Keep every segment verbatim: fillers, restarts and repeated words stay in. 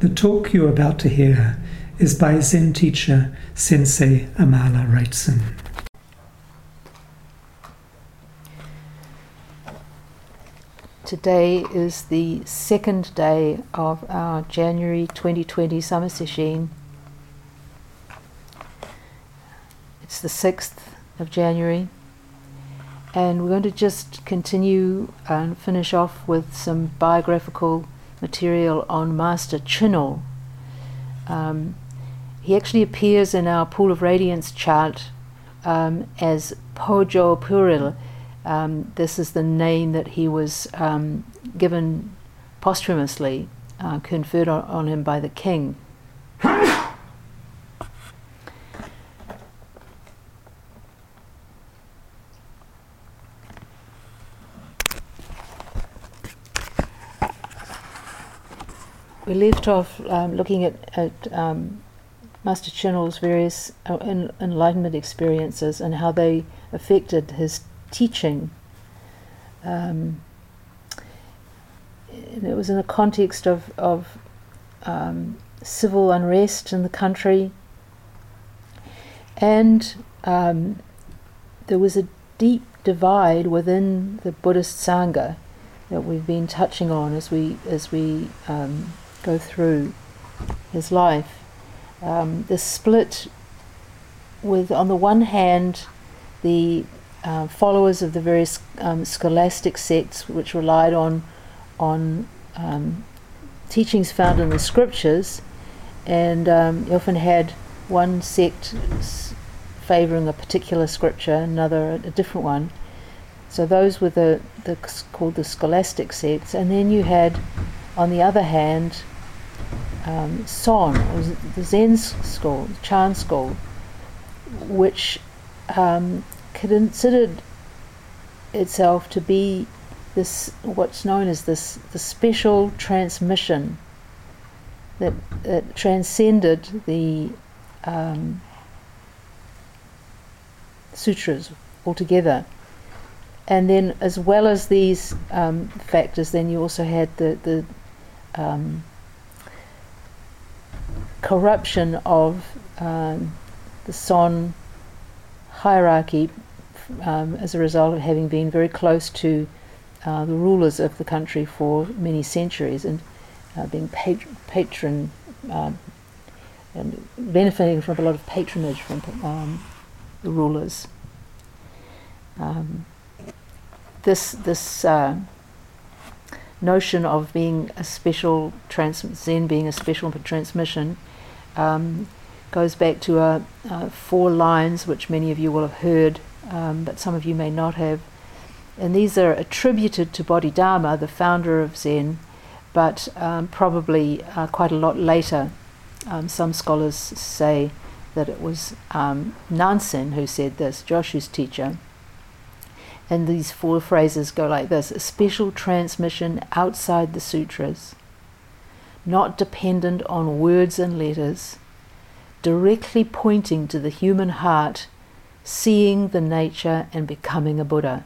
The talk you're about to hear is by Zen teacher Sensei Amala Wrightson. Today is the second day of our January twenty twenty Summer Sesshin. It's the sixth of January, and we're going to just continue and finish off with some biographical material on Master Chinul. Um, he actually appears in our Pool of Radiance chart um, as Pojo Puril. Um, this is the name that he was um, given posthumously, uh, conferred on, on him by the king. We left off um, looking at, at um, Master Chinul's various uh, en- enlightenment experiences and how they affected his teaching. Um, it was in the context of, of um, civil unrest in the country, and um, there was a deep divide within the Buddhist Sangha that we've been touching on as we as we um, go through his life. Um, the split with, on the one hand, the Uh, followers of the various um, scholastic sects which relied on on um, teachings found in the scriptures, and um, you often had one sect favouring a particular scripture, another a different one. So those were the, the called the scholastic sects, and then you had, on the other hand, um, Son, or the Zen school, the Chan school, which um, considered itself to be this, what's known as this, the special transmission that, that transcended the um, sutras altogether. And then, as well as these um, factors, then you also had the the um, corruption of um, the Son hierarchy um, as a result of having been very close to uh, the rulers of the country for many centuries, and uh, being pat- patron um, and benefiting from a lot of patronage from um, the rulers. Um, this this uh, notion of being a special trans- Zen being a special transmission. Um, goes back to uh, uh, four lines which many of you will have heard, um, but some of you may not have. And these are attributed to Bodhidharma, the founder of Zen, but um, probably uh, quite a lot later. Um, some scholars say that it was um, Nansen who said this, Joshu's teacher. And these four phrases go like this: a special transmission outside the sutras, not dependent on words and letters, directly pointing to the human heart, seeing the nature and becoming a Buddha.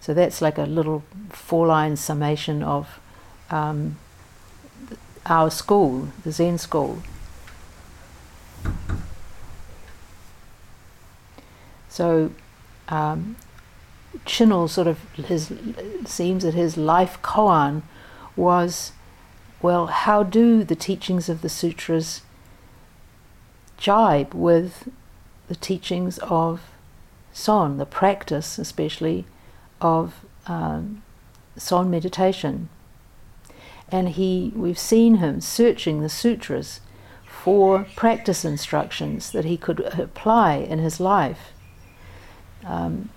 So that's like a little four-line summation of um, our school, the Zen school. So um, Chinul sort of, his, it seems that his life koan was, well, how do the teachings of the sutras jibe with the teachings of Son, the practice especially of um, Son meditation? And he, we've seen him searching the sutras for practice instructions that he could apply in his life. Um,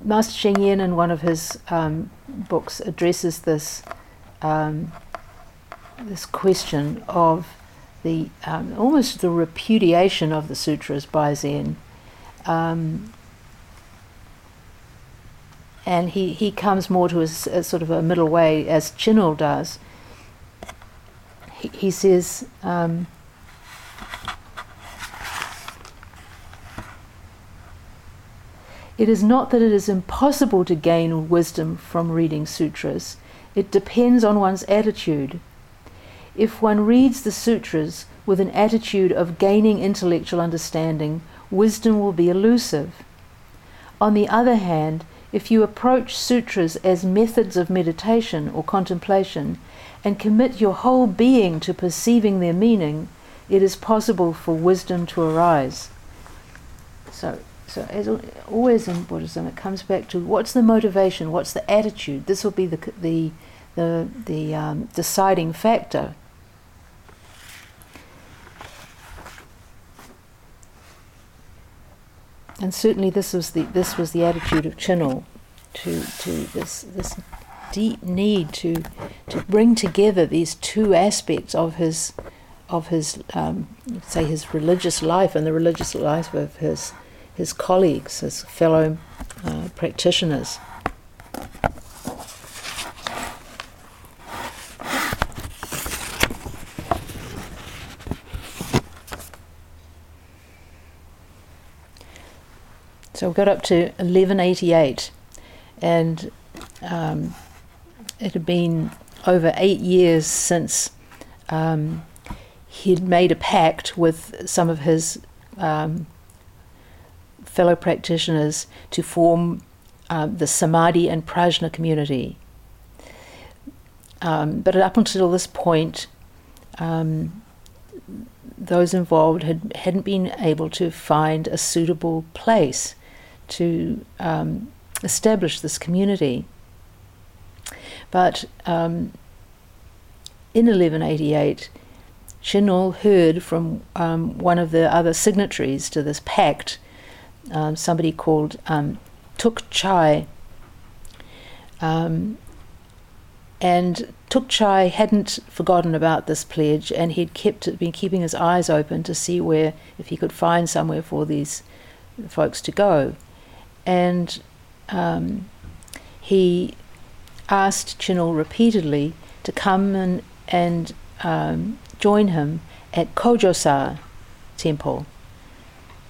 Master Sheng Yen, in one of his um, books, addresses this um, this question of the um, almost the repudiation of the sutras by Zen, um, and he, he comes more to a, a sort of a middle way, as Chinul does. He, he says, um, it is not that it is impossible to gain wisdom from reading sutras. It depends on one's attitude. If one reads the sutras with an attitude of gaining intellectual understanding, wisdom will be elusive. On the other hand, if you approach sutras as methods of meditation or contemplation and commit your whole being to perceiving their meaning, it is possible for wisdom to arise. So, so as always in Buddhism, it comes back to what's the motivation, what's the attitude. This will be the the the, the um, deciding factor. And certainly, this was the this was the attitude of Chinul, to to this this deep need to to bring together these two aspects of his of his um, say his religious life and the religious life of his his colleagues, his fellow uh, practitioners. So we got up to eleven eighty-eight, and um, it had been over eight years since um, he'd made a pact with some of his um, fellow practitioners to form uh, the Samadhi and Prajna community. Um, but up until this point, um, those involved had, hadn't been able to find a suitable place to um, establish this community. But um, in eleven eighty-eight, Chinul heard from um, one of the other signatories to this pact, um, somebody called um, Tuk Chai. Um, and Tuk Chai hadn't forgotten about this pledge, and he'd kept been keeping his eyes open to see where, if he could find somewhere for these folks to go. And um, he asked Chinul repeatedly to come and, and um, join him at Kojo-sa temple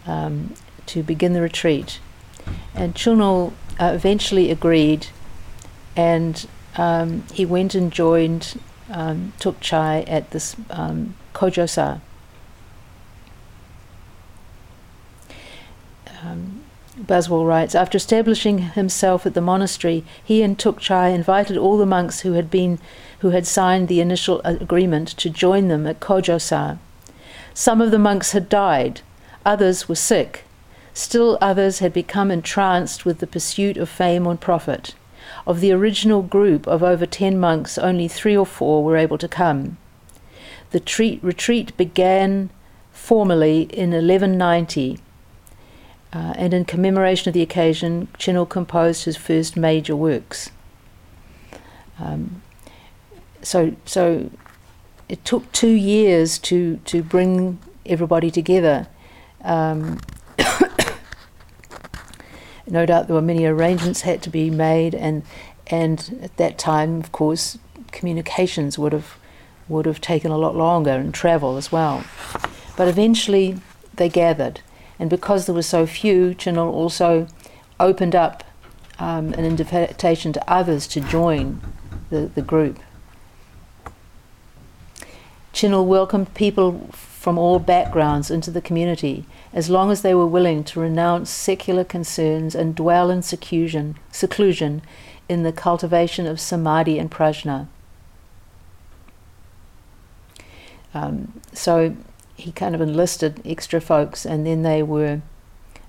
um, to begin the retreat. And Chinul uh, eventually agreed, and um, he went and joined um, Tuk Chai at this um, Kojo-sa. Um, Buswell writes, after establishing himself at the monastery, he and Tuk Chai invited all the monks who had been, who had signed the initial agreement to join them at Kojo-sa. Some of the monks had died, others were sick, still others had become entranced with the pursuit of fame and profit. Of the original group of over ten monks, only three or four were able to come. The treat, retreat began formally in eleven ninety. Uh, and in commemoration of the occasion, Chinul composed his first major works. Um, so, so it took two years to to bring everybody together. Um, no doubt there were many arrangements had to be made, and and at that time, of course, communications would have would have taken a lot longer, and travel as well. But eventually, they gathered. And because there were so few, Chinul also opened up um, an invitation to others to join the, the group. Chinul welcomed people from all backgrounds into the community, as long as they were willing to renounce secular concerns and dwell in seclusion, seclusion in the cultivation of samadhi and prajna. Um, so. He kind of enlisted extra folks, and then they were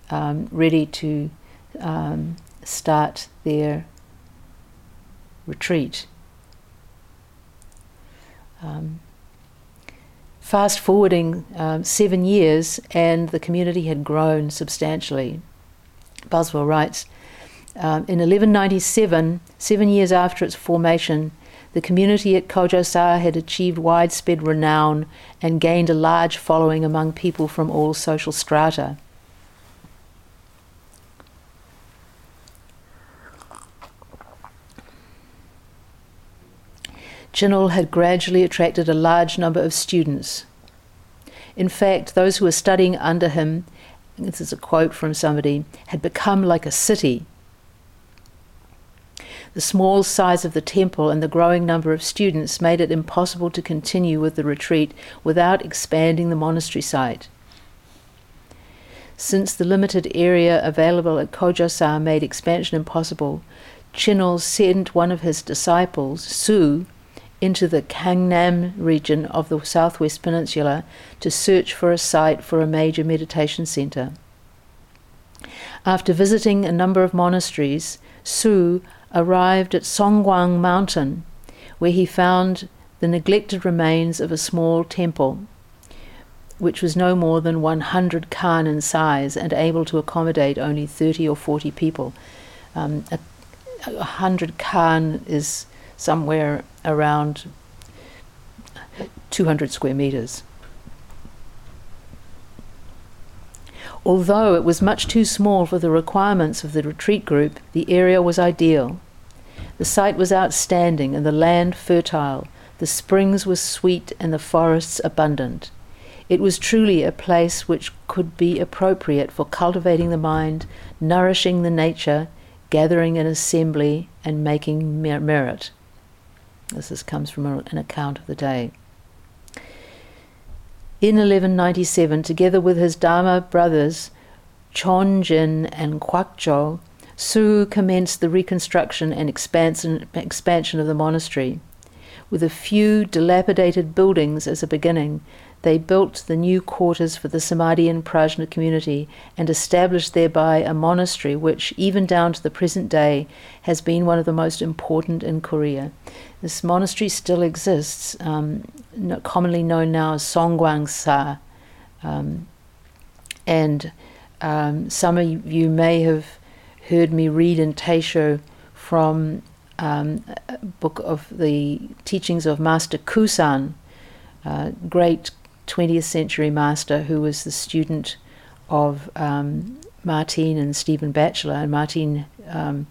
um, ready to um, start their retreat. Um, fast forwarding um, seven years, and the community had grown substantially. Buswell writes, um, in eleven ninety-seven, seven years after its formation, the community at Kojo-sa had achieved widespread renown and gained a large following among people from all social strata. Chinul had gradually attracted a large number of students. In fact, those who were studying under him, this is a quote from somebody, had become like a city. The small size of the temple and the growing number of students made it impossible to continue with the retreat without expanding the monastery site. Since the limited area available at Kojo-sa made expansion impossible, Chinul sent one of his disciples, Su, into the Kangnam region of the Southwest Peninsula to search for a site for a major meditation center. After visiting a number of monasteries, Su arrived at Songwang Mountain, where he found the neglected remains of a small temple, which was no more than one hundred kan in size and able to accommodate only thirty or forty people. Um, a, a hundred kan is somewhere around two hundred square meters. Although it was much too small for the requirements of the retreat group, the area was ideal. The site was outstanding and the land fertile, the springs were sweet and the forests abundant. It was truly a place which could be appropriate for cultivating the mind, nourishing the nature, gathering an assembly, and making mer- merit. This is, comes from a, an account of the day. In eleven ninety-seven, together with his Dharma brothers, Chonjin and Kwakcho, Su commenced the reconstruction and expansion, expansion of the monastery. With a few dilapidated buildings as a beginning, they built the new quarters for the Samadhi and Prajna community and established thereby a monastery which, even down to the present day, has been one of the most important in Korea. This monastery still exists, um, commonly known now as Songgwangsa. Um, and um, some of you may have heard me read in Taisho from um, a book of the teachings of Master Kusan, uh, great twentieth century master who was the student of um, Martin and Stephen Batchelor, and Martin um,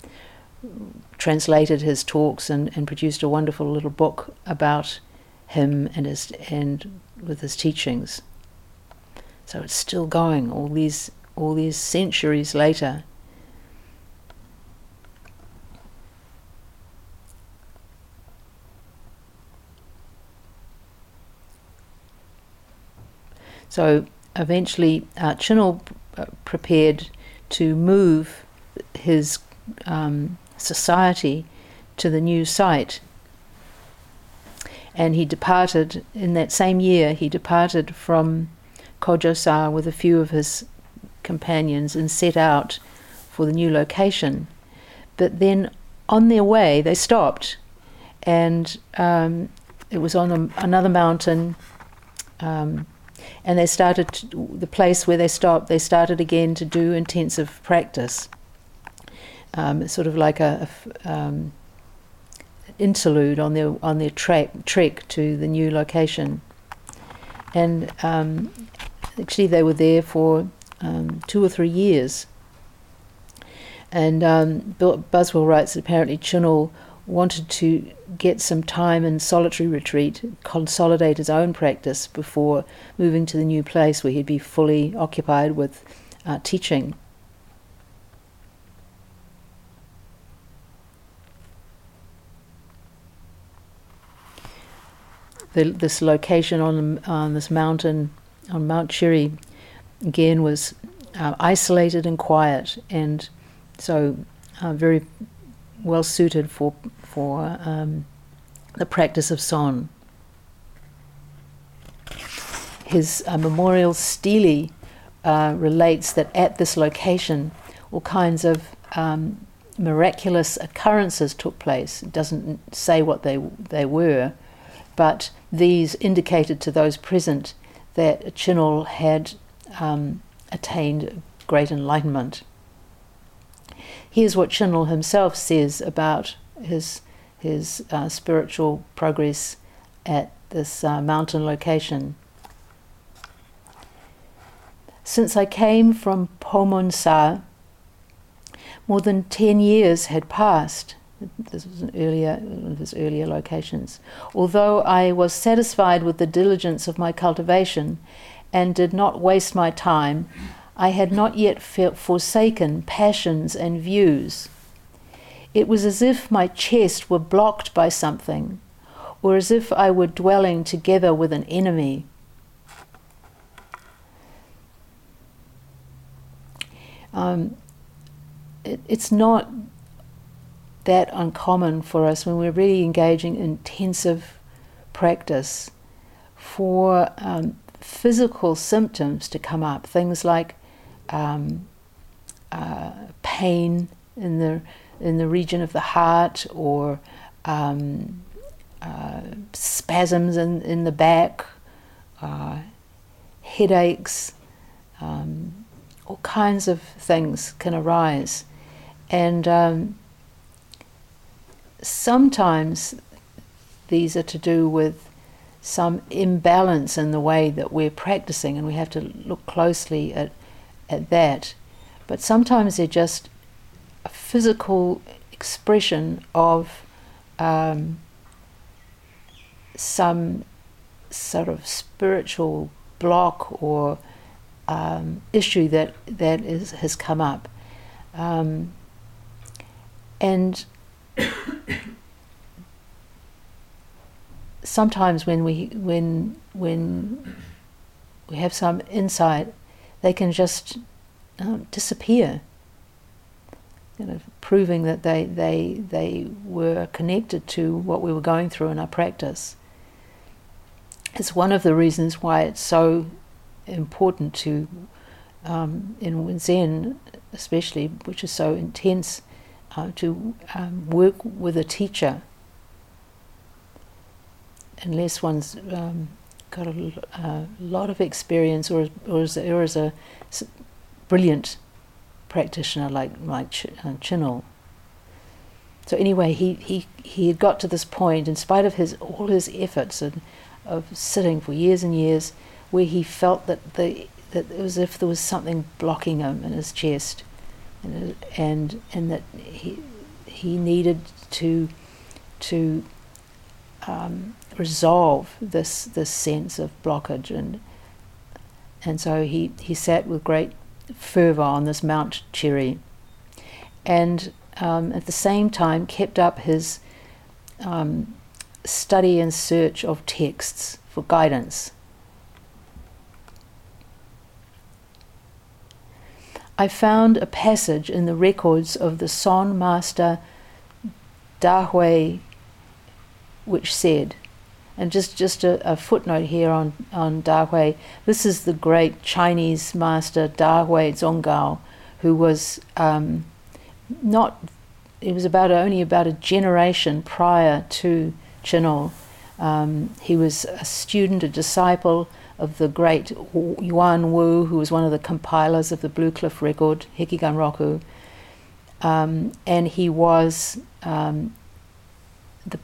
translated his talks and, and produced a wonderful little book about him and his and with his teachings. So it's still going all these all these centuries later. So eventually uh, Chinul prepared to move his um, society to the new site. And he departed, in that same year, he departed from Kojo-sa with a few of his companions and set out for the new location. But then on their way, they stopped. And um, it was on a, another mountain. Um, And they started, to, the place where they stopped, they started again to do intensive practice. Um, sort of like a, a um, interlude on their on their trek trek to the new location. And um, actually they were there for um, two or three years. And um, Buswell writes that apparently Chinul wanted to get some time in solitary retreat, consolidate his own practice before moving to the new place where he'd be fully occupied with uh, teaching. The, this location on, on this mountain, on Mount Chiri, again was uh, isolated and quiet, and so uh, very well suited for for um, the practice of Son. His uh, memorial stele uh, relates that at this location all kinds of um, miraculous occurrences took place. It doesn't say what they they were, but these indicated to those present that Chinul had um, attained great enlightenment. Here's what Chinul himself says about his his uh, spiritual progress at this uh, mountain location. Since I came from Pomun Sa, more than ten years had passed. This was an earlier, one of his earlier locations. Although I was satisfied with the diligence of my cultivation and did not waste my time, I had not yet felt forsaken passions and views. It was as if my chest were blocked by something, or as if I were dwelling together with an enemy. Um, it, it's not that uncommon for us when we're really engaging in intensive practice for um, physical symptoms to come up, things like um, uh, pain in the in the region of the heart, or um, uh, spasms in, in the back, uh, headaches, um, all kinds of things can arise. And um, sometimes these are to do with some imbalance in the way that we're practicing, and we have to look closely at, at that. But sometimes they're just a physical expression of um, some sort of spiritual block or um, issue that, that is, has come up. Um, and sometimes when we when when we have some insight, they can just um, disappear, you know, proving that they they they were connected to what we were going through in our practice. It's one of the reasons why it's so important to um, in Zen, especially, which is so intense, uh, to um, work with a teacher. Unless one's um, got a, a lot of experience, or or is, or is a brilliant practitioner like like Ch- uh, Chinul. So anyway, he, he he had got to this point, in spite of his all his efforts and of sitting for years and years, where he felt that the that it was as if there was something blocking him in his chest, and and and that he he needed to to. Um, resolve this this sense of blockage, and and so he, he sat with great fervour on this Mount Chiri, and um, at the same time kept up his um, study and search of texts for guidance. I found a passage in the records of the Son Master Dahui, which said, and just, just a, a footnote here on, on Dahui, this is the great Chinese master Dahui Zonggao, who was um, not, it was about only about a generation prior to Chinul. Um, he was a student, a disciple of the great Yuan Wu, who was one of the compilers of the Blue Cliff Record, Hekigan Roku, um, and he was um, the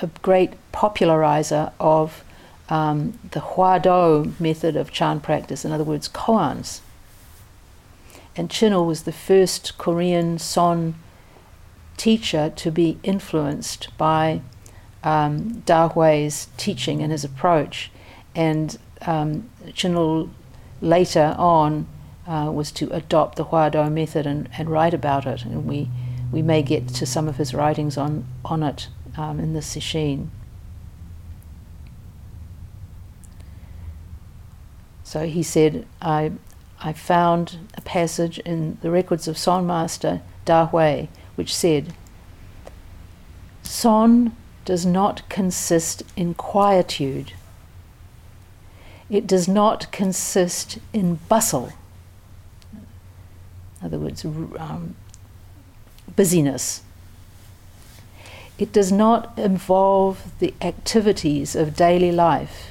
a great popularizer of um, the Hwado method of Chan practice, in other words, koans. And Chinul was the first Korean Son teacher to be influenced by um, Dahui's teaching and his approach. And um, Chinul later on uh, was to adopt the Hwado method and, and write about it. And we, we may get to some of his writings on, on it. Um, in the sesshin. So he said, I I found a passage in the records of Son Master Dahui which said, Son does not consist in quietude. It does not consist in bustle. In other words, um, busyness. It does not involve the activities of daily life.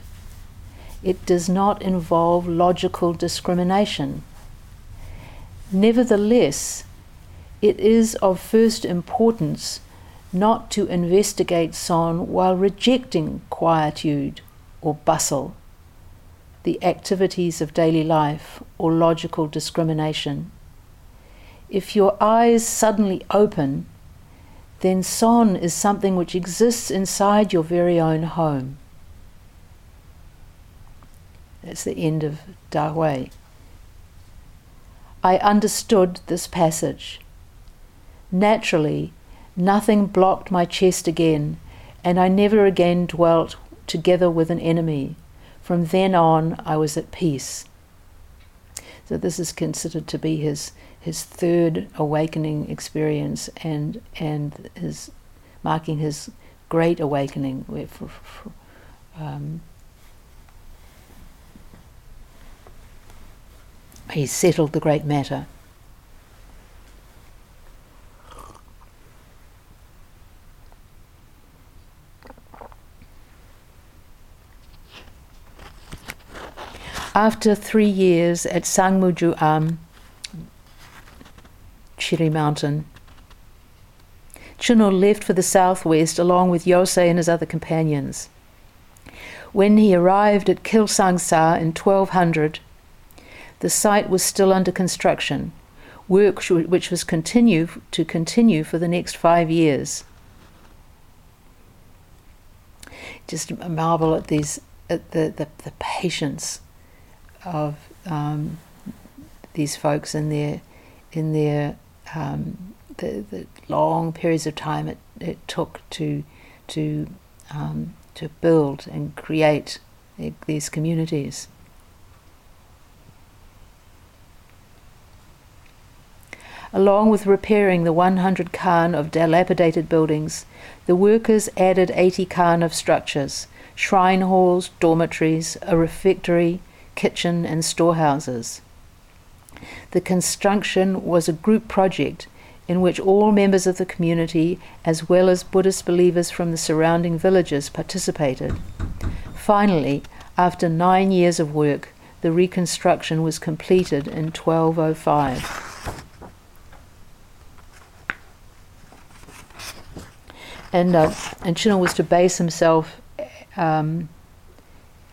It does not involve logical discrimination. Nevertheless, it is of first importance not to investigate Son while rejecting quietude or bustle, the activities of daily life or logical discrimination. If your eyes suddenly open, then Son is something which exists inside your very own home. That's the end of Dahui. I understood this passage. Naturally, Nothing blocked my chest again, and I never again dwelt together with an enemy. From then on, I was at peace. So this is considered to be his his third awakening experience, and and his marking his great awakening. Um, he settled the great matter. After three years at Sangmujuam, Chiri Mountain, Chinul left for the southwest along with Yosei and his other companions. When he arrived at Kilsangsa in twelve hundred, the site was still under construction, work which was continue, to continue for the next five years. Just marvel at these, at the, the, the patience of um, these folks in their in their um, the, the long periods of time it, it took to to um, to build and create these communities. Along with repairing the one hundred khan of dilapidated buildings, the workers added eighty khan of structures, shrine halls, dormitories, a refectory, kitchen and storehouses. The construction was a group project in which all members of the community as well as Buddhist believers from the surrounding villages participated. Finally, after nine years of work, the reconstruction was completed in twelve oh five. And, uh, and Chinul was to base himself um,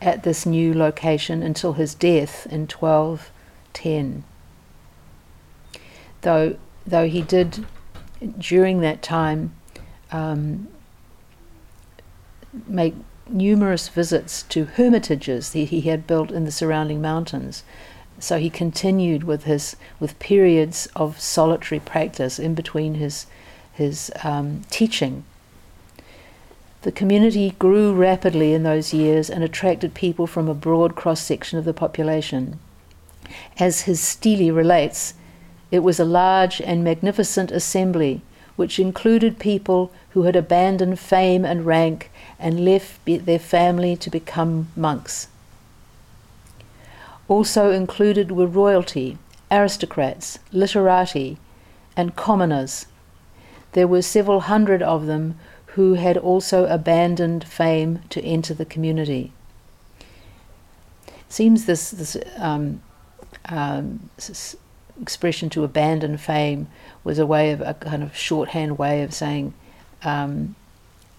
at this new location until his death in twelve ten. Though, though he did, during that time, um, make numerous visits to hermitages that he had built in the surrounding mountains. So he continued with his with periods of solitary practice in between his his um, teaching. The community grew rapidly in those years and attracted people from a broad cross-section of the population. As his stele relates, it was a large and magnificent assembly which included people who had abandoned fame and rank and left be- their family to become monks. Also included were royalty, aristocrats, literati, and commoners. There were several hundred of them who had also abandoned fame to enter the community. Seems this, this um, um, s- expression to abandon fame was a way of a kind of shorthand way of saying um,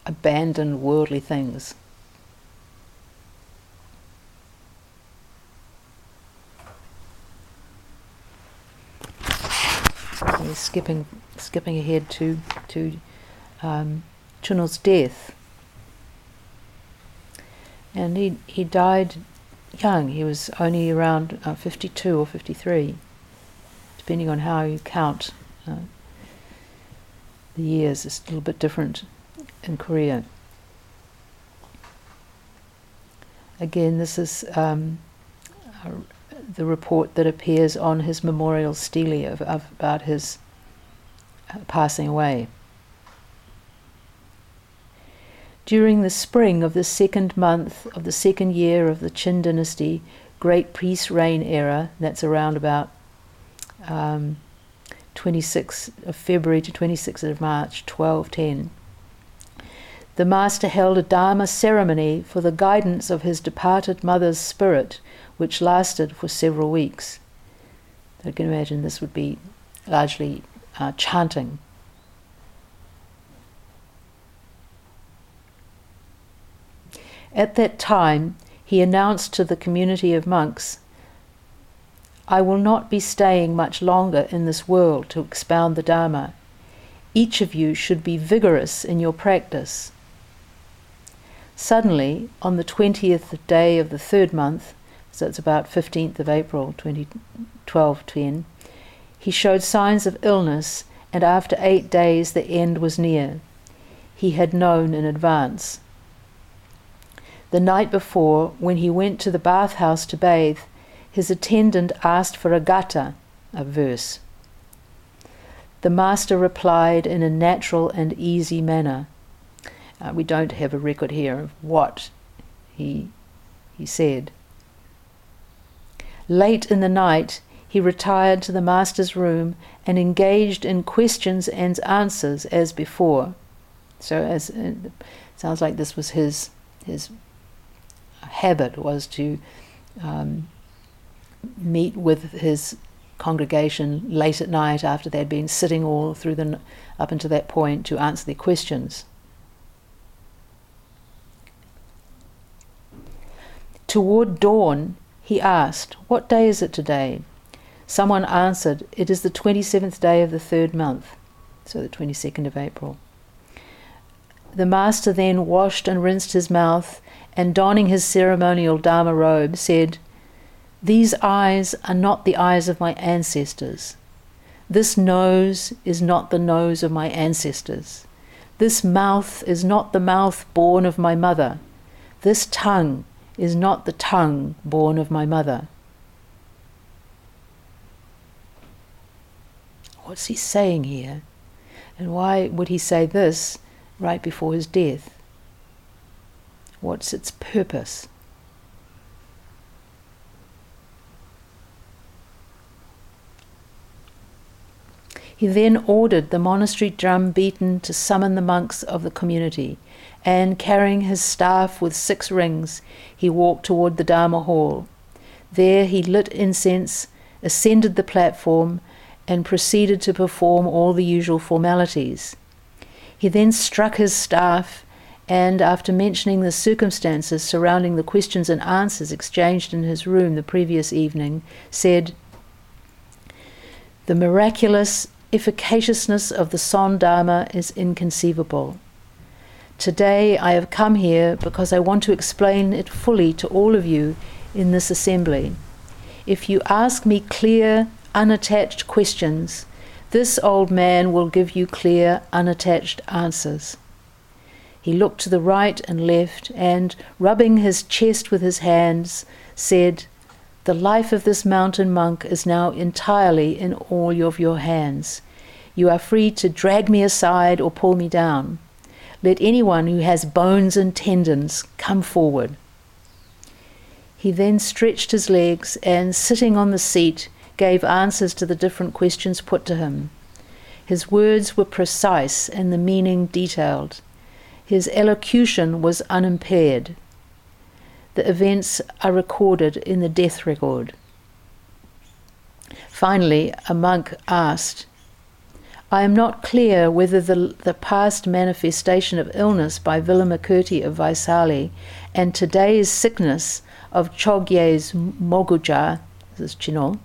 abandon worldly things. We're skipping skipping ahead to to. Um, Chinul's death, and he he died young. He was only around uh, fifty-two or fifty-three, depending on how you count uh, the years. It's a little bit different in Korea. Again, this is um, uh, the report that appears on his memorial stele of, of about his uh, passing away. During the spring of the second month of the second year of the Qin dynasty, Great Peace Reign era, that's around about um, twenty-sixth of February to twenty-sixth of March, twelve ten, the master held a Dharma ceremony for the guidance of his departed mother's spirit, which lasted for several weeks. I can imagine this would be largely uh, chanting. At that time, he announced to the community of monks, "I will not be staying much longer in this world to expound the Dharma. Each of you should be vigorous in your practice." Suddenly, on the twentieth day of the third month, so it's about fifteenth of April, twelve ten, he showed signs of illness and after eight days the end was near. He had known in advance. The night before, when he went to the bathhouse to bathe, his attendant asked for a gata, a verse. The master replied in a natural and easy manner. Uh, we don't have a record here of what he, he said. Late in the night, he retired to the master's room and engaged in questions and answers as before. So as it sounds like this was his his habit, was to um, meet with his congregation late at night after they'd been sitting all through the up until that point to answer their questions. Toward dawn, he asked, "What day is it today?" Someone answered, "It is the twenty-seventh day of the third month," so the twenty-second of April. The master then washed and rinsed his mouth, and donning his ceremonial Dharma robe, said, "These eyes are not the eyes of my ancestors. This nose is not the nose of my ancestors. This mouth is not the mouth born of my mother. This tongue is not the tongue born of my mother." What's he saying here? And why would he say this right before his death? What's its purpose? He then ordered the monastery drum beaten to summon the monks of the community, and carrying his staff with six rings, he walked toward the Dharma hall. There he lit incense, ascended the platform, and proceeded to perform all the usual formalities. He then struck his staff, and after mentioning the circumstances surrounding the questions and answers exchanged in his room the previous evening, said, "The miraculous efficaciousness of the Son Dharma is inconceivable. Today I have come here because I want to explain it fully to all of you in this assembly. If you ask me clear, unattached questions, this old man will give you clear, unattached answers." He looked to the right and left and, rubbing his chest with his hands, said, "The life of this mountain monk is now entirely in all of your hands. You are free to drag me aside or pull me down. Let anyone who has bones and tendons come forward." He then stretched his legs and, sitting on the seat, gave answers to the different questions put to him. His words were precise and the meaning detailed. His elocution was unimpaired. The events are recorded in the death record. Finally, a monk asked, "I am not clear whether the, the past manifestation of illness by Vimalakirti of Vaisali and today's sickness of Chogye's Moguja, this is Chinul,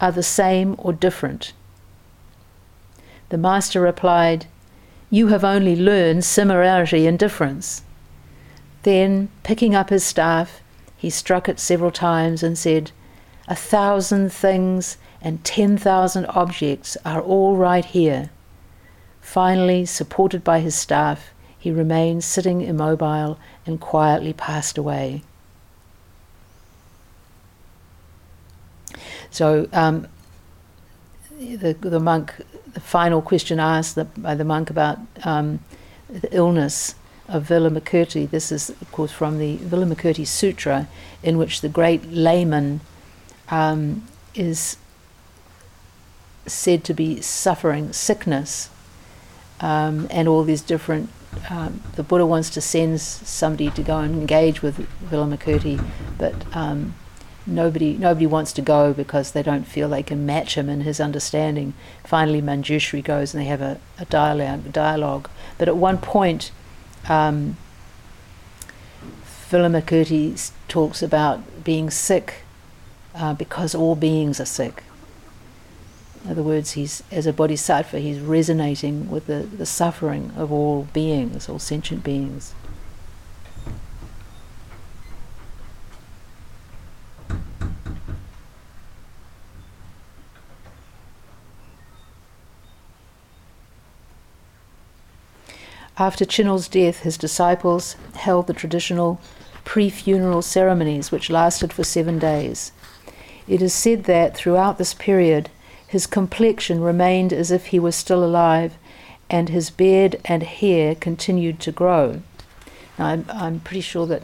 are the same or different." The master replied, "You have only learned similarity and difference." Then, picking up his staff, he struck it several times and said, "A thousand things and ten thousand objects are all right here." Finally, supported by his staff, he remained sitting immobile and quietly passed away. So um, the, the monk, the final question asked the, by the monk about um, the illness of Vimalakirti. This is, of course, from the Vimalakirti Sutra, in which the great layman um, is said to be suffering sickness, um, and all these different. Um, the Buddha wants to send somebody to go and engage with Vimalakirti, but um, nobody nobody wants to go because they don't feel they can match him in his understanding. Finally, Manjushri goes, and they have a, a dialogue, dialogue. But at one point, Um, Vimalakirti talks about being sick uh, because all beings are sick. In other words, he's, as a bodhisattva, he's resonating with the, the suffering of all beings, all sentient beings. After Chinul's death, his disciples held the traditional pre-funeral ceremonies, which lasted for seven days. It is said that throughout this period, his complexion remained as if he was still alive, and his beard and hair continued to grow. Now, I'm, I'm pretty sure that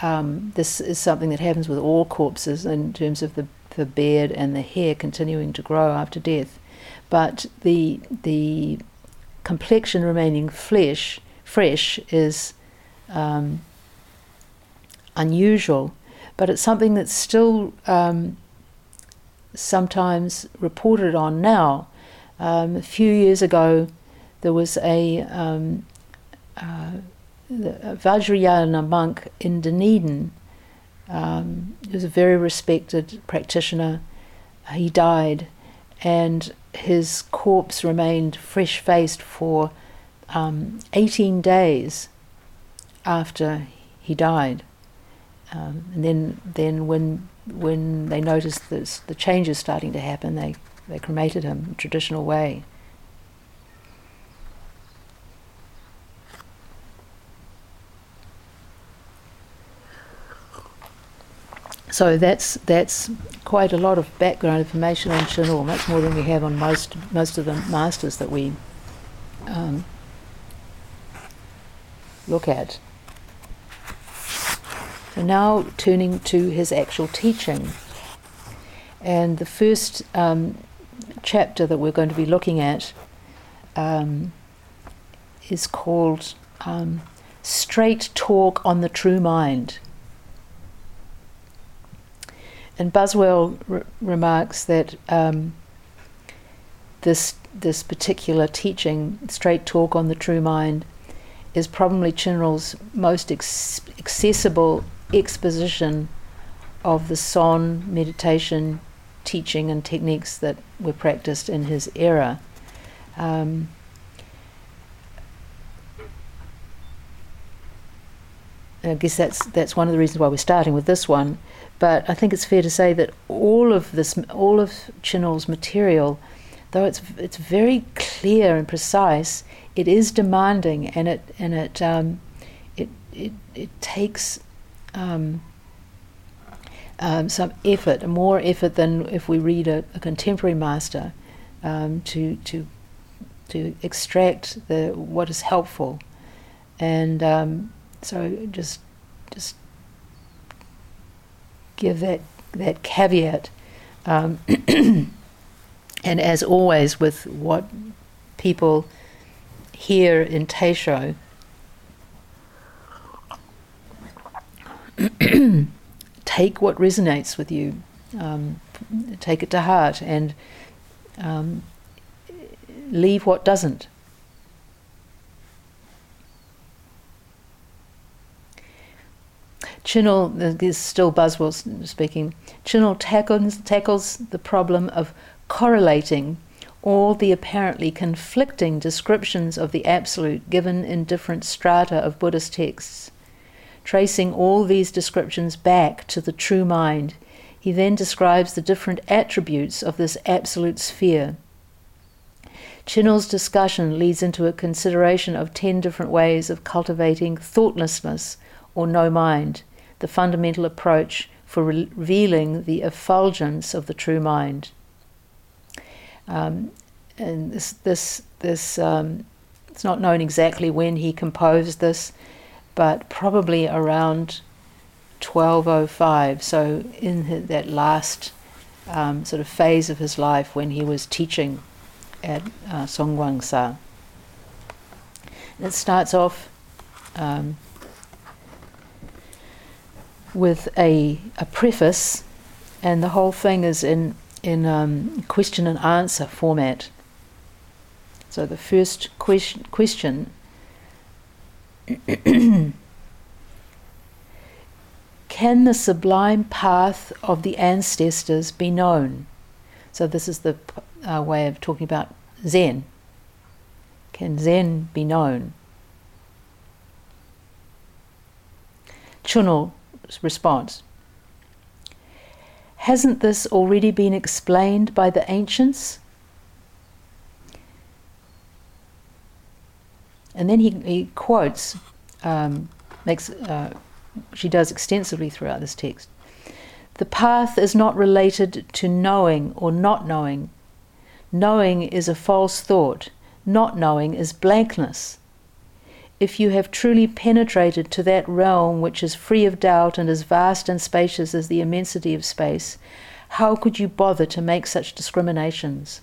um, this is something that happens with all corpses in terms of the, the beard and the hair continuing to grow after death. But the the complexion remaining flesh, fresh is um, unusual, but it's something that's still um, sometimes reported on now. Um, a few years ago, there was a, um, uh, a Vajrayana monk in Dunedin. Um, he was a very respected practitioner. He died, and his corpse remained fresh-faced for um, eighteen days after he died. Um, and then, then when when they noticed this, the changes starting to happen, they, they cremated him in a traditional way. So that's that's quite a lot of background information on Chinul, much more than we have on most most of the masters that we um, look at. So now turning to his actual teaching, and the first um, chapter that we're going to be looking at um, is called um, "Straight Talk on the True Mind." And Buswell re- remarks that um, this this particular teaching, Straight Talk on the True Mind, is probably Chinul's most ex- accessible exposition of the Son meditation teaching and techniques that were practiced in his era. Um, I guess that's that's one of the reasons why we're starting with this one. But I think it's fair to say that all of this, all of Chinul's material, though it's it's very clear and precise, it is demanding, and it and it um, it, it it takes um, um, some effort, more effort than if we read a, a contemporary master, um, to to to extract the what is helpful, and um, so just just. give that that caveat, um, and as always with what people hear in Taisho, take what resonates with you, um, take it to heart, and um, leave what doesn't. Chinul, this is still Buswell speaking, Chinul tackles, tackles the problem of correlating all the apparently conflicting descriptions of the Absolute given in different strata of Buddhist texts. Tracing all these descriptions back to the true mind, he then describes the different attributes of this Absolute sphere. Chinul's discussion leads into a consideration of ten different ways of cultivating thoughtlessness or no mind, the fundamental approach for re- revealing the effulgence of the true mind. Um, and this, this, this um, it's not known exactly when he composed this, but probably around twelve oh five, so in his, that last um, sort of phase of his life when he was teaching at uh, Songgwangsa. It starts off um, with a, a preface, and the whole thing is in, in um, question and answer format. So the first question, question can the sublime path of the ancestors be known? So this is the uh, way of talking about Zen. Can Zen be known? Chinul response. Hasn't this already been explained by the ancients? And then he, he quotes, um, makes, uh, she does extensively throughout this text. The path is not related to knowing or not knowing. Knowing is a false thought. Not knowing is blankness. If you have truly penetrated to that realm which is free of doubt and as vast and spacious as the immensity of space, how could you bother to make such discriminations?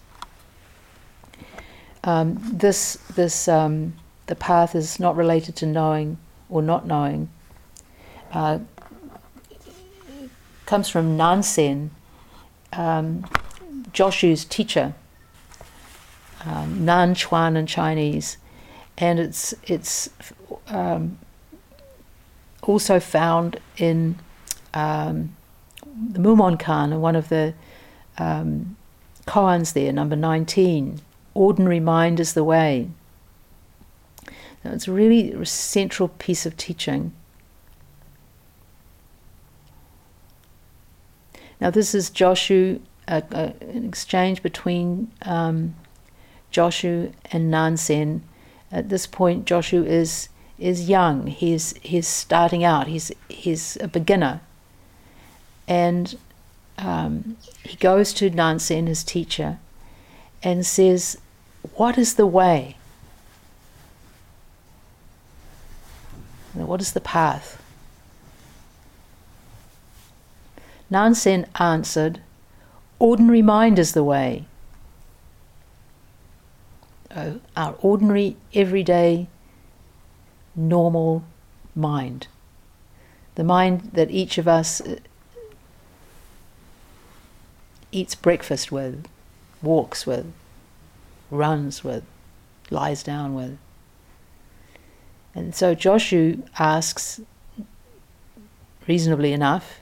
Um, this, this, um, the path is not related to knowing or not knowing. Uh, comes from Nansen, um, Joshu's teacher, um, Nan Chuan in Chinese. And it's it's um, also found in um, the Mumonkan, one of the um, koans there, number nineteen. Ordinary mind is the way. Now it's really a central piece of teaching. Now this is Joshu, uh, uh, an exchange between um, Joshu and Nansen. At this point, Joshu is is young. He's he's starting out. He's he's a beginner, and um, he goes to Nansen, his teacher, and says, "What is the way? What is the path?" Nansen answered, "Ordinary mind is the way." Oh, our ordinary, everyday, normal mind. The mind that each of us eats breakfast with, walks with, runs with, lies down with. And so Joshu asks, reasonably enough,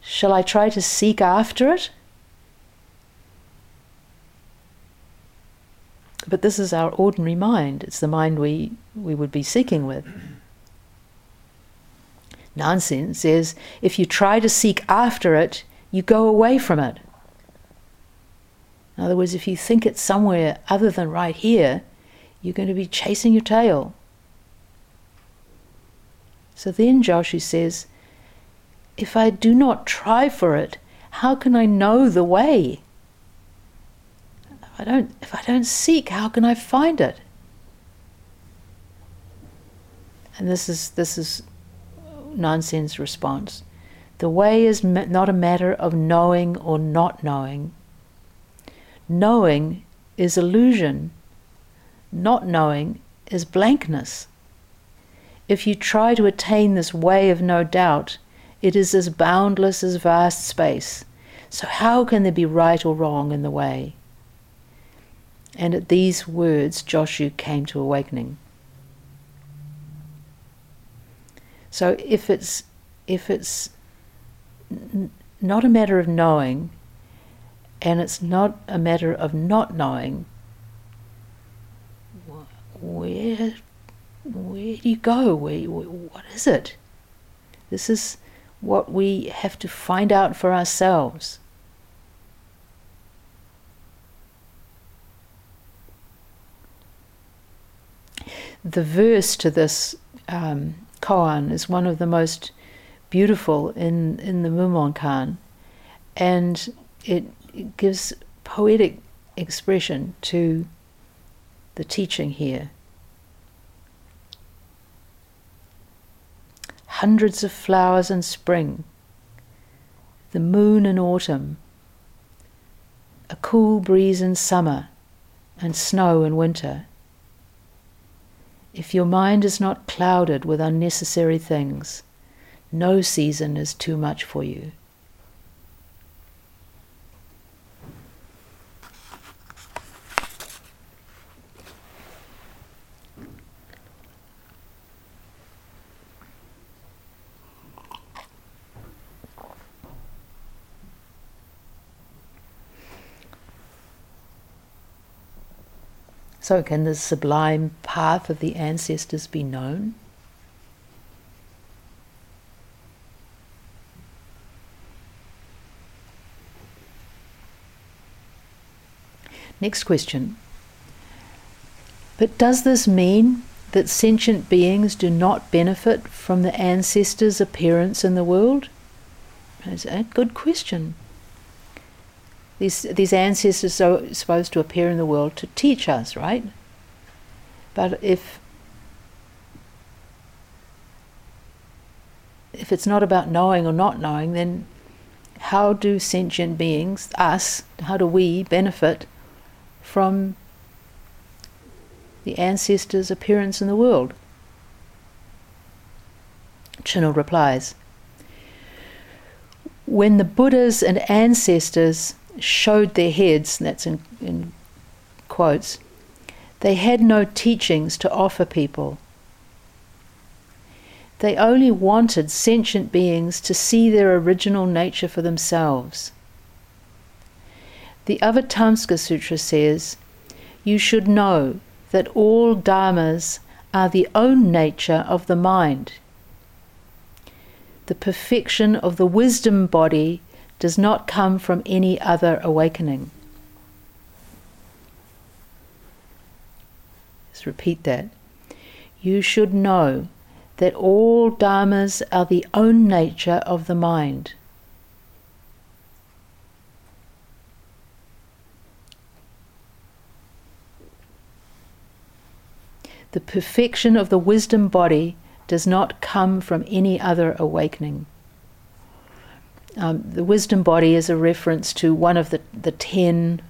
shall I try to seek after it? But this is our ordinary mind. It's the mind we, we would be seeking with. Nansen says, if you try to seek after it, you go away from it. In other words, if you think it's somewhere other than right here, you're going to be chasing your tail. So then Joshu says, if I do not try for it, how can I know the way? I don't, if I don't seek, how can I find it? And this is this is Nansen's response. The way is ma- not a matter of knowing or not knowing. Knowing is illusion. Not knowing is blankness. If you try to attain this way of no doubt, it is as boundless as vast space. So how can there be right or wrong in the way? And at these words, Joshu came to awakening. So if it's if it's n- not a matter of knowing, and it's not a matter of not knowing, where where do you go? Where, what is it? This is what we have to find out for ourselves. The verse to this um, koan is one of the most beautiful in, in the Mumonkan, and it, it gives poetic expression to the teaching here. Hundreds of flowers in spring, the moon in autumn, a cool breeze in summer, and snow in winter. If your mind is not clouded with unnecessary things, no season is too much for you. So can the sublime path of the ancestors be known? Next question. But does this mean that sentient beings do not benefit from the ancestors' appearance in the world? That's a good question. These, these ancestors are supposed to appear in the world to teach us, right? But if if it's not about knowing or not knowing, then how do sentient beings, us, how do we benefit from the ancestors' appearance in the world? Chinul replies, when the Buddhas and ancestors showed their heads, that's in, in quotes, they had no teachings to offer people. They only wanted sentient beings to see their original nature for themselves. The Avatamsaka Sutra says, you should know that all dharmas are the own nature of the mind. The perfection of the wisdom body does not come from any other awakening. Let's repeat that. You should know that all dharmas are the own nature of the mind. The perfection of the wisdom body does not come from any other awakening. Um, the wisdom body is a reference to one of the, the ten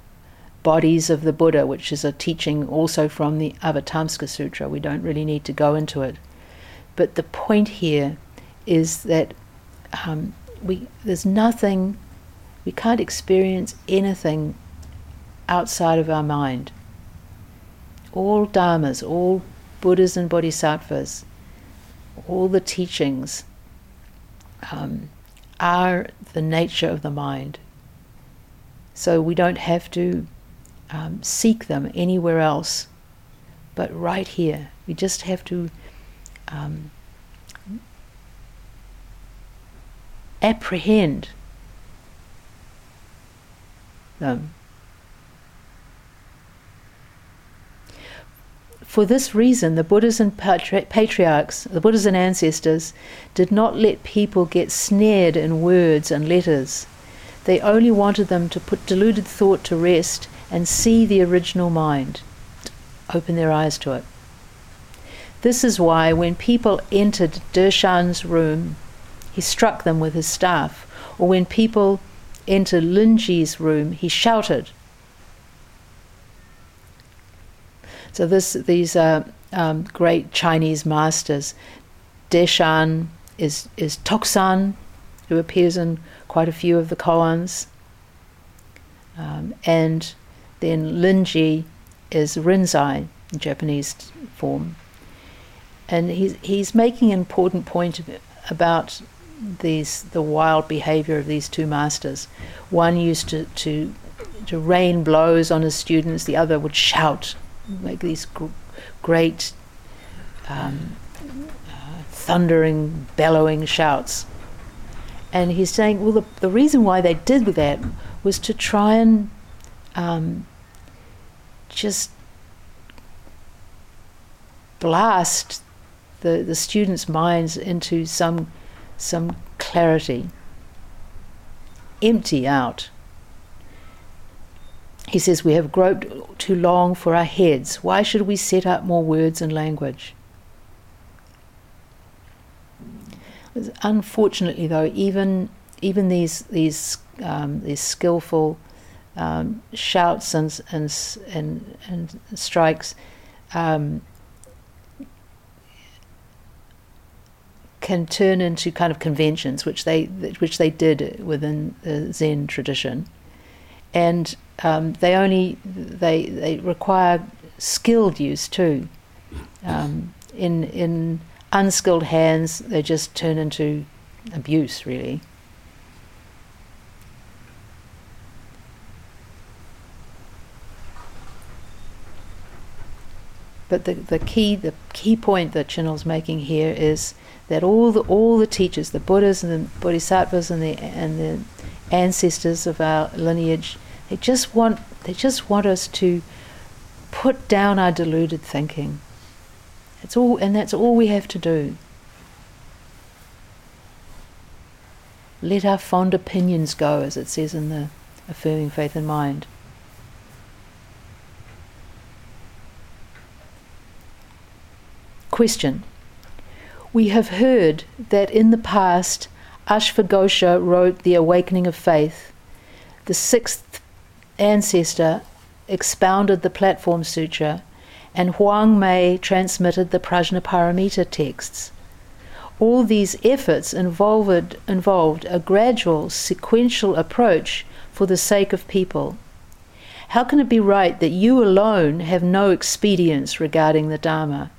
bodies of the Buddha, which is a teaching also from the Avatamsaka Sutra. We don't really need to go into it. But the point here is that um, we there's nothing, we can't experience anything outside of our mind. All dharmas, all Buddhas and bodhisattvas, all the teachings um, are the nature of the mind. So we don't have to um, seek them anywhere else, but right here. We just have to um, apprehend them. For this reason, the Buddhas and patri- patriarchs, the Buddhas and ancestors, did not let people get snared in words and letters. They only wanted them to put deluded thought to rest and see the original mind, open their eyes to it. This is why when people entered Deshan's room, he struck them with his staff, or when people entered Linji's room, he shouted. So this, these are um, great Chinese masters. Deshan is, is Toksan, who appears in quite a few of the koans. Um, and then Linji is Rinzai, in Japanese form. And he's, he's making an important point about these, the wild behavior of these two masters. One used to, to, to rain blows on his students, the other would shout, make these gr- great um, uh, thundering, bellowing shouts. And he's saying, well, the, the reason why they did that was to try and um, just blast the, the students' minds into some some clarity, empty out. He says, we have groped too long for our heads. Why should we set up more words and language? Unfortunately, though, even even these these um, these skillful um, shouts and and and, and strikes um, can turn into kind of conventions, which they which they did within the Zen tradition, and Um, they only they they require skilled use too. Um, in in unskilled hands, they just turn into abuse, really. But the the key the key point that Chinul's making here is that all the all the teachers, the Buddhas and the bodhisattvas and the and the ancestors of our lineage, They just want they just want us to put down our deluded thinking. It's all, and that's all we have to do. Let our fond opinions go, as it says in the Affirming Faith and Mind. Question. We have heard that in the past Ashvaghosha wrote The Awakening of Faith. The sixth ancestor expounded the Platform Sutra, and Huang Mei transmitted the Prajnaparamita texts. All these efforts involved, involved a gradual, sequential approach for the sake of people. How can it be right that you alone have no expedience regarding the Dharma?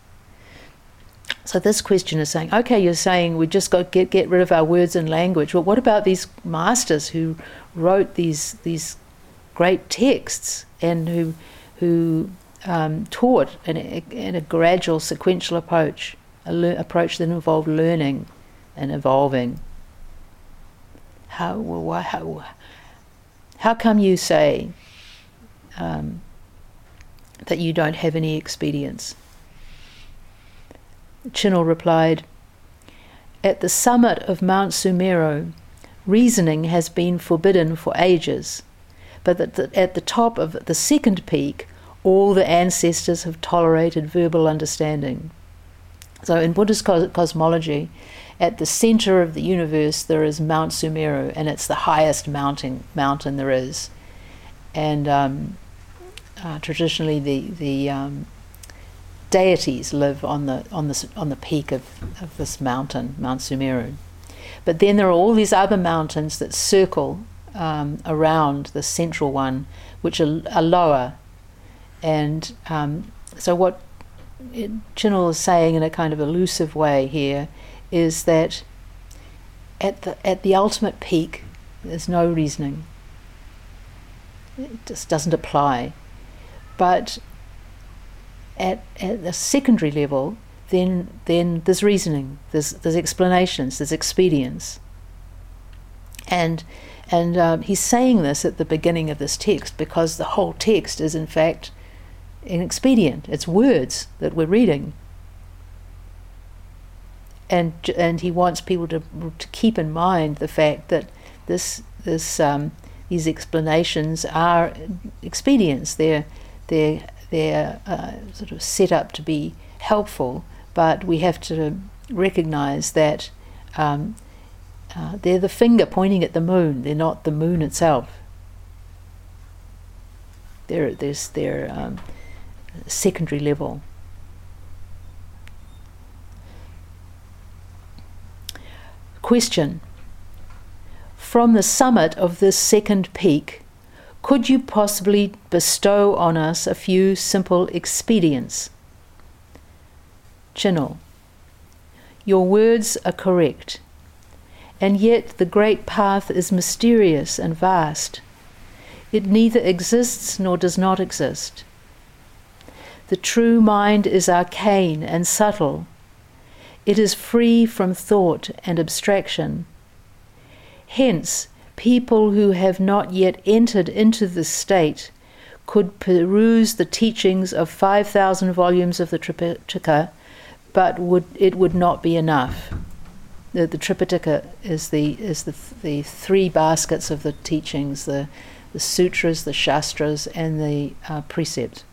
So this question is saying, okay, you're saying we just got to get, get rid of our words and language. Well, what about these masters who wrote these these great texts and who who um, taught in a, in a gradual, sequential approach, a le- approach that involved learning and evolving? How well, why, how, how come you say um, that you don't have any expedience? Chinul replied, at the summit of Mount Sumeru, reasoning has been forbidden for ages, but at the, at the top of the second peak, all the ancestors have tolerated verbal understanding. So in Buddhist cos- cosmology, at the center of the universe, there is Mount Sumeru, and it's the highest mountain, mountain there is. And um, uh, traditionally, the... the um, deities live on the on the on the peak of, of this mountain, Mount Sumeru, but then there are all these other mountains that circle um, around the central one, which are, are lower. And um, so what Chinul is saying in a kind of elusive way here is that at the at the ultimate peak, there's no reasoning. It just doesn't apply, but. At, at the secondary level, then then there's reasoning, there's there's explanations, there's expedience. And and um, he's saying this at the beginning of this text because the whole text is in fact inexpedient. It's words that we're reading. And and he wants people to to keep in mind the fact that this this um, these explanations are expedients. They're they're They're uh, sort of set up to be helpful, but we have to recognize that um, uh, they're the finger pointing at the moon. They're not the moon itself. They're there's they're um, secondary level. Question. From the summit of this second peak, could you possibly bestow on us a few simple expedients? Chinul, your words are correct, and yet the great path is mysterious and vast. It neither exists nor does not exist. The true mind is arcane and subtle. It is free from thought and abstraction. Hence, people who have not yet entered into this state could peruse the teachings of five thousand volumes of the Tripitaka, but would, it would not be enough. The, the Tripitaka is the is the, the three baskets of the teachings, the, the sutras, the shastras, and the uh, precept.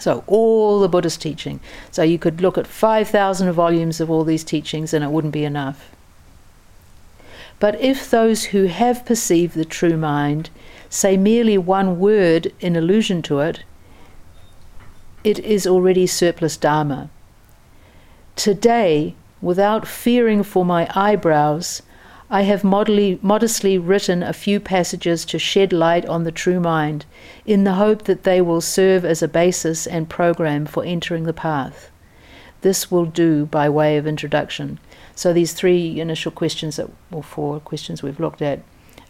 So all the Buddhist teaching. So you could look at five thousand volumes of all these teachings and it wouldn't be enough. But if those who have perceived the true mind say merely one word in allusion to it, it is already surplus Dharma. Today, without fearing for my eyebrows, I have modly, modestly written a few passages to shed light on the true mind, in the hope that they will serve as a basis and program for entering the path. This will do by way of introduction. So these three initial questions, that, or four questions we've looked at,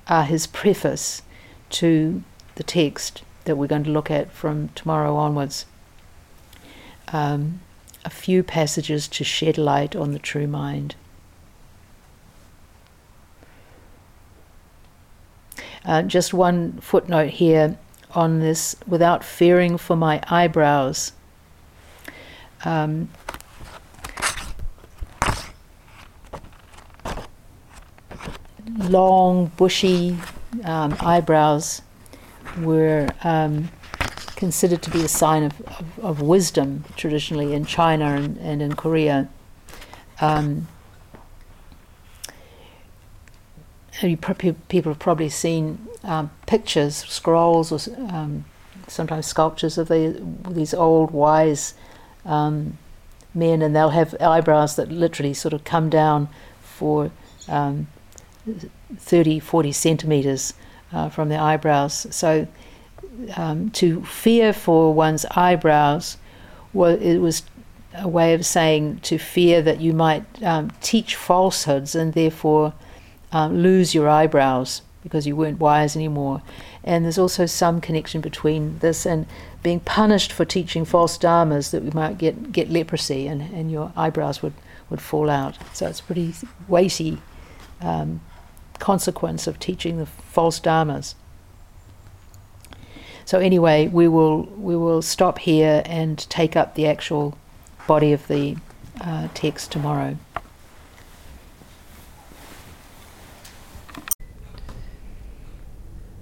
are his preface to the text that we're going to look at from tomorrow onwards. Um, a few passages to shed light on the true mind. Uh, just one footnote here. on this without fearing for my eyebrows. Um, long, bushy um, eyebrows were um, considered to be a sign of, of, of wisdom traditionally in China and, and in Korea. Um, people have probably seen um, pictures, scrolls, or um, sometimes sculptures of the, these old wise um, men, and they'll have eyebrows that literally sort of come down for um, thirty, forty centimeters uh, from their eyebrows. So um, to fear for one's eyebrows, well, it was a way of saying to fear that you might um, teach falsehoods and therefore uh, lose your eyebrows because you weren't wise anymore. And there's also some connection between this and being punished for teaching false dharmas, that we might get, get leprosy and, and your eyebrows would, would fall out. So it's a pretty weighty um, consequence of teaching the false dharmas. So anyway, we will we will stop here and take up the actual body of the uh, text tomorrow.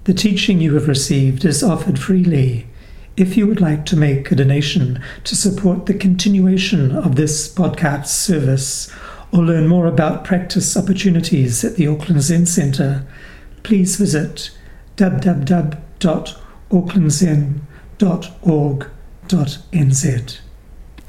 The teaching you have received is offered freely. If you would like to make a donation to support the continuation of this podcast service or learn more about practice opportunities at the Auckland Zen Centre, please visit w w w dot auckland zen dot org dot n z.